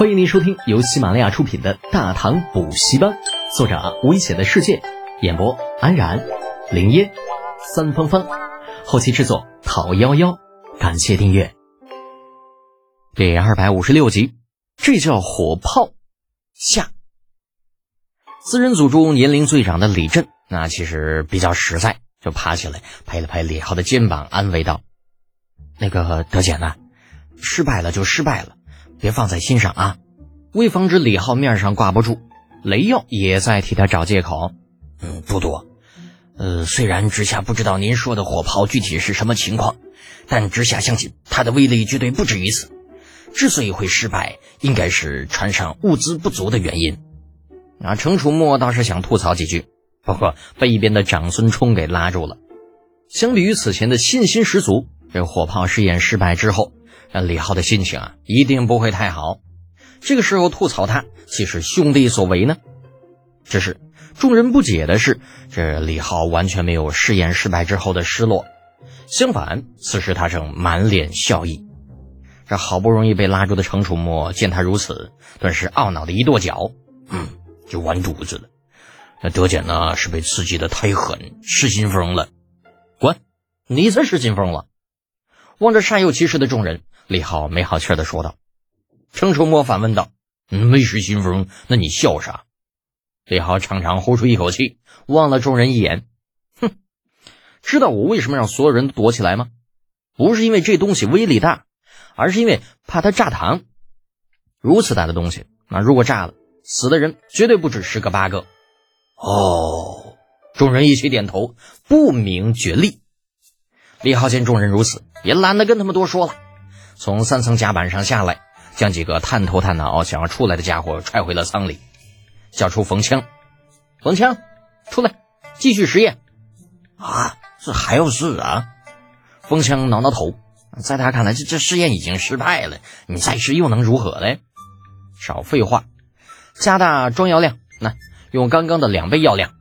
欢迎您收听由喜马拉雅出品的《大唐补习班》，作者危险的世界，演播安然、林烟、三芳芳，后期制作讨幺幺。感谢订阅。第256集，这叫火炮下。私人组中年龄最长的李振，那其实比较实在，就爬起来拍了拍李浩的肩膀，安慰道：“那个德简呐，失败了就失败了，别放在心上啊。”为防止李浩面上挂不住，雷耀也在替他找借口：“不多。虽然直辖不知道您说的火炮具体是什么情况，但直辖相信它的威力绝对不止于此。之所以会失败，应该是船上物资不足的原因。”程楚墨倒是想吐槽几句，不过被一边的长孙冲给拉住了。相比于此前的信心十足，这火炮试验失败之后，李浩的心情一定不会太好。这个时候吐槽他，岂是兄弟所为呢？只是众人不解的是，这李浩完全没有试验失败之后的失落，相反，此时他正满脸笑意。这好不容易被拉住的程楚墨见他如此，顿时懊恼的一跺脚：“就完犊子了！那德简呢，是被刺激的太狠，失心疯了。”“滚！你才失心疯了！”望着煞有其事的众人，李浩没好气的说道。程楚墨反问道：“没失心疯，那你笑啥？”李浩长长呼出一口气，望了众人一眼：“哼，知道我为什么让所有人都躲起来吗？不是因为这东西威力大，而是因为怕它炸膛。如此大的东西，那如果炸了，死的人绝对不止10个8个。”“哦！”众人一起点头，不明觉厉。李浩见众人如此，也懒得跟他们多说了，从3层甲板上下来，将几个探头探脑想要出来的家伙踹回了舱里，叫出冯枪：“冯枪，出来，继续实验。”“啊，这还有事啊？”冯枪挠挠头，在他看来，这试验已经失败了，你再试又能如何嘞？少废话，加大装药量，那用刚刚的2倍药量。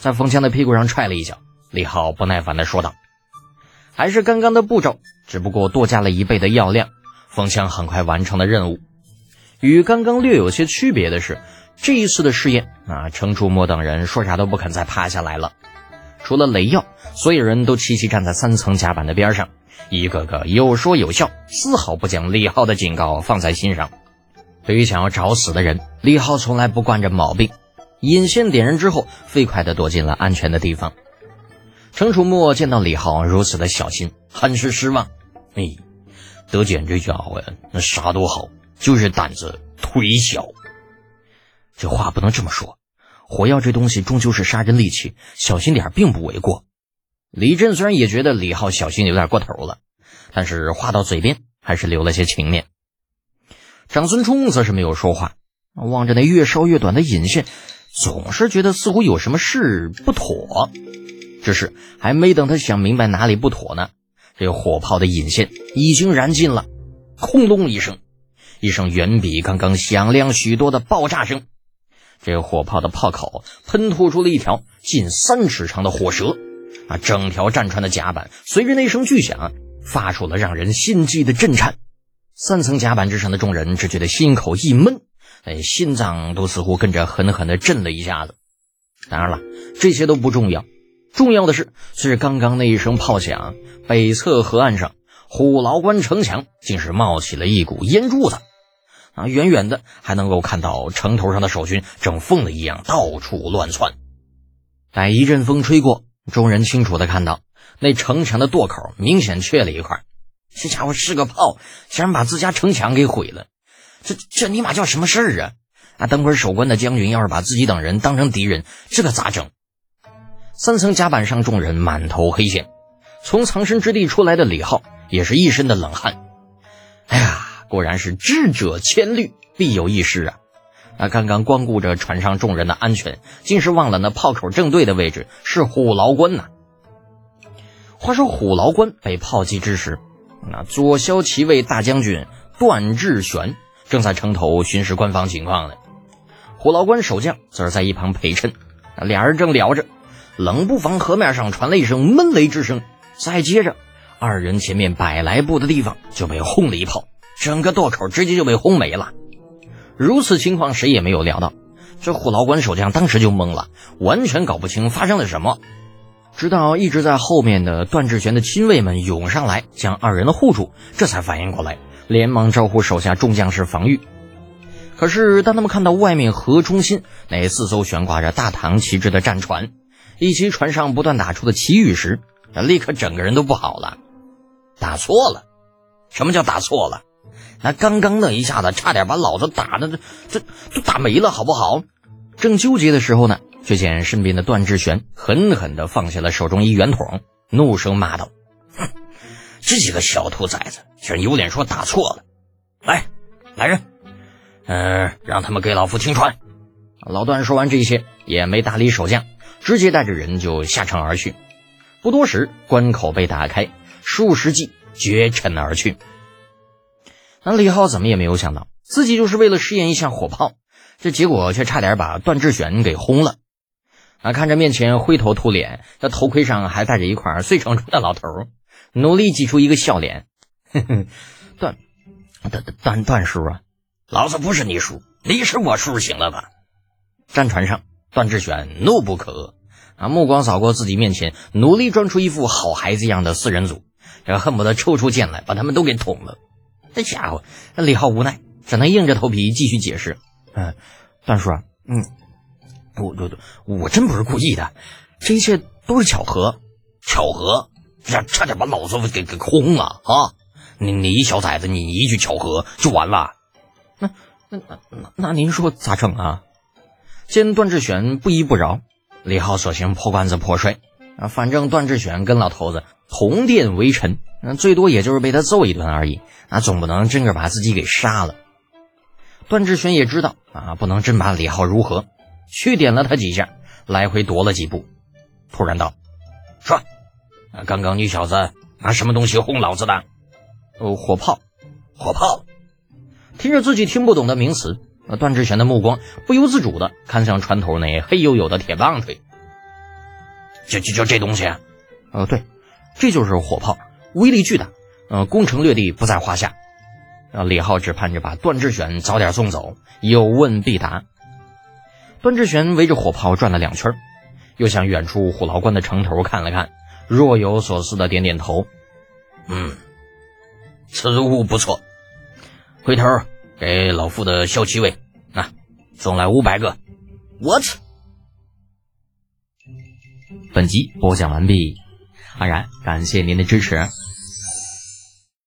在冯枪的屁股上踹了一脚，李浩不耐烦地说道：“还是刚刚的步骤，只不过多加了1倍的药量。”冯枪很快完成了任务。与刚刚略有些区别的是，这一次的试验，程楚墨等人说啥都不肯再趴下来了。除了雷耀，所有人都齐齐站在3层甲板的边上，一个个有说有笑，丝毫不将李浩的警告放在心上。对于想要找死的人，李浩从来不惯着毛病，引线点燃之后，飞快地躲进了安全的地方。程楚墨见到李浩如此的小心，很是失望。德简这家伙那啥都好，就是胆子忒小。这话不能这么说，火药这东西终究是杀人利器，小心点并不为过。李振虽然也觉得李浩小心有点过头了，但是话到嘴边还是留了些情面。长孙冲则是没有说话，望着那越烧越短的引线，总是觉得似乎有什么事不妥。只是还没等他想明白哪里不妥呢，这火炮的引线已经燃尽了。轰隆一声，一声远比刚刚响亮许多的爆炸声，这火炮的炮口喷吐出了一条近3尺长的火舌，整条战船的甲板随着那声巨响发出了让人心悸的震颤。3层甲板之上的众人只觉得心口一闷，心脏都似乎跟着狠狠地震了一下子。当然了，这些都不重要，重要的是，是刚刚那一声炮响，北侧河岸上虎牢关城墙竟是冒起了一股烟柱子。远远的还能够看到城头上的守军正疯了一样到处乱窜。待一阵风吹过，众人清楚地看到那城墙的垛口明显缺了一块。这家伙是个炮，竟然把自家城墙给毁了，这尼玛叫什么事儿啊？等会守关的将军要是把自己等人当成敌人，这可咋整？3层甲板上众人满头黑线，从藏身之地出来的李浩也是一身的冷汗。果然是智者千虑，必有一失啊！刚刚光顾着船上众人的安全，竟是忘了那炮口正对的位置是虎牢关呐。话说虎牢关被炮击之时，左骁骑卫大将军段志玄正在城头巡视官方情况呢。虎牢关守将则是在一旁陪衬，俩人正聊着，冷不防河面上传来一声闷雷之声，再接着二人前面100来步的地方就被轰了一炮。整个垛口直接就被轰没了，如此情况谁也没有料到，这虎牢关守将当时就懵了，完全搞不清发生了什么。直到一直在后面的段志玄的亲卫们涌上来，将二人的护住，这才反应过来，连忙招呼手下众将士防御。可是当他们看到外面河中心那四艘悬挂着大唐旗帜的战船，以及船上不断打出的旗语时，立刻整个人都不好了。打错了？什么叫打错了？那刚刚那一下子差点把老子打的这打没了，好不好？正纠结的时候呢，却见身边的段志玄狠狠地放下了手中一圆筒，怒声骂道：“哼，这几个小兔崽子竟然有脸说打错了！来人，让他们给老夫清船！”老段说完这些也没搭理守将，直接带着人就下城而去。不多时，关口被打开，数十骑绝尘而去。那李浩怎么也没有想到，自己就是为了试验一下火炮，这结果却差点把段志玄给轰了。看着面前灰头土脸，那头盔上还戴着一块碎成的老头，努力挤出一个笑脸：“呵呵，段叔啊，老子不是你叔，你是我叔，行了吧？”战船上，段志玄怒不可遏，目光扫过自己面前，努力装出一副好孩子样的四人组，恨不得抽出剑来把他们都给捅了。那家伙，李浩无奈，只能硬着头皮继续解释：“段叔啊，我真不是故意的，这一切都是巧合。”“巧合？差点把老子给轰了啊！你一小崽子，你一句巧合就完了？那您说咋整啊？”见段志玄不依不饶，李浩索性破罐子破摔。反正段志玄跟老头子同殿为臣，最多也就是被他揍一顿而已，总不能真个把自己给杀了。段志玄也知道不能真把李浩如何，去点了他几下，来回踱了几步，突然道：“说，刚刚你小子拿什么东西轰老子的？”“火炮。”听着自己听不懂的名词，段志玄的目光不由自主的看向船头那黑黝黝的铁棒槌。“就这东西？”“对，这就是火炮，威力巨大，攻城略地不在话下。”李浩只盼着把段志玄早点送走，有问必答。段志玄围着火炮转了两圈，又向远处虎牢关的城头看了看，若有所思的点点头：“此物不错，回头给老夫的校七卫送来500个。”我操！本集播讲完毕，安然感谢您的支持。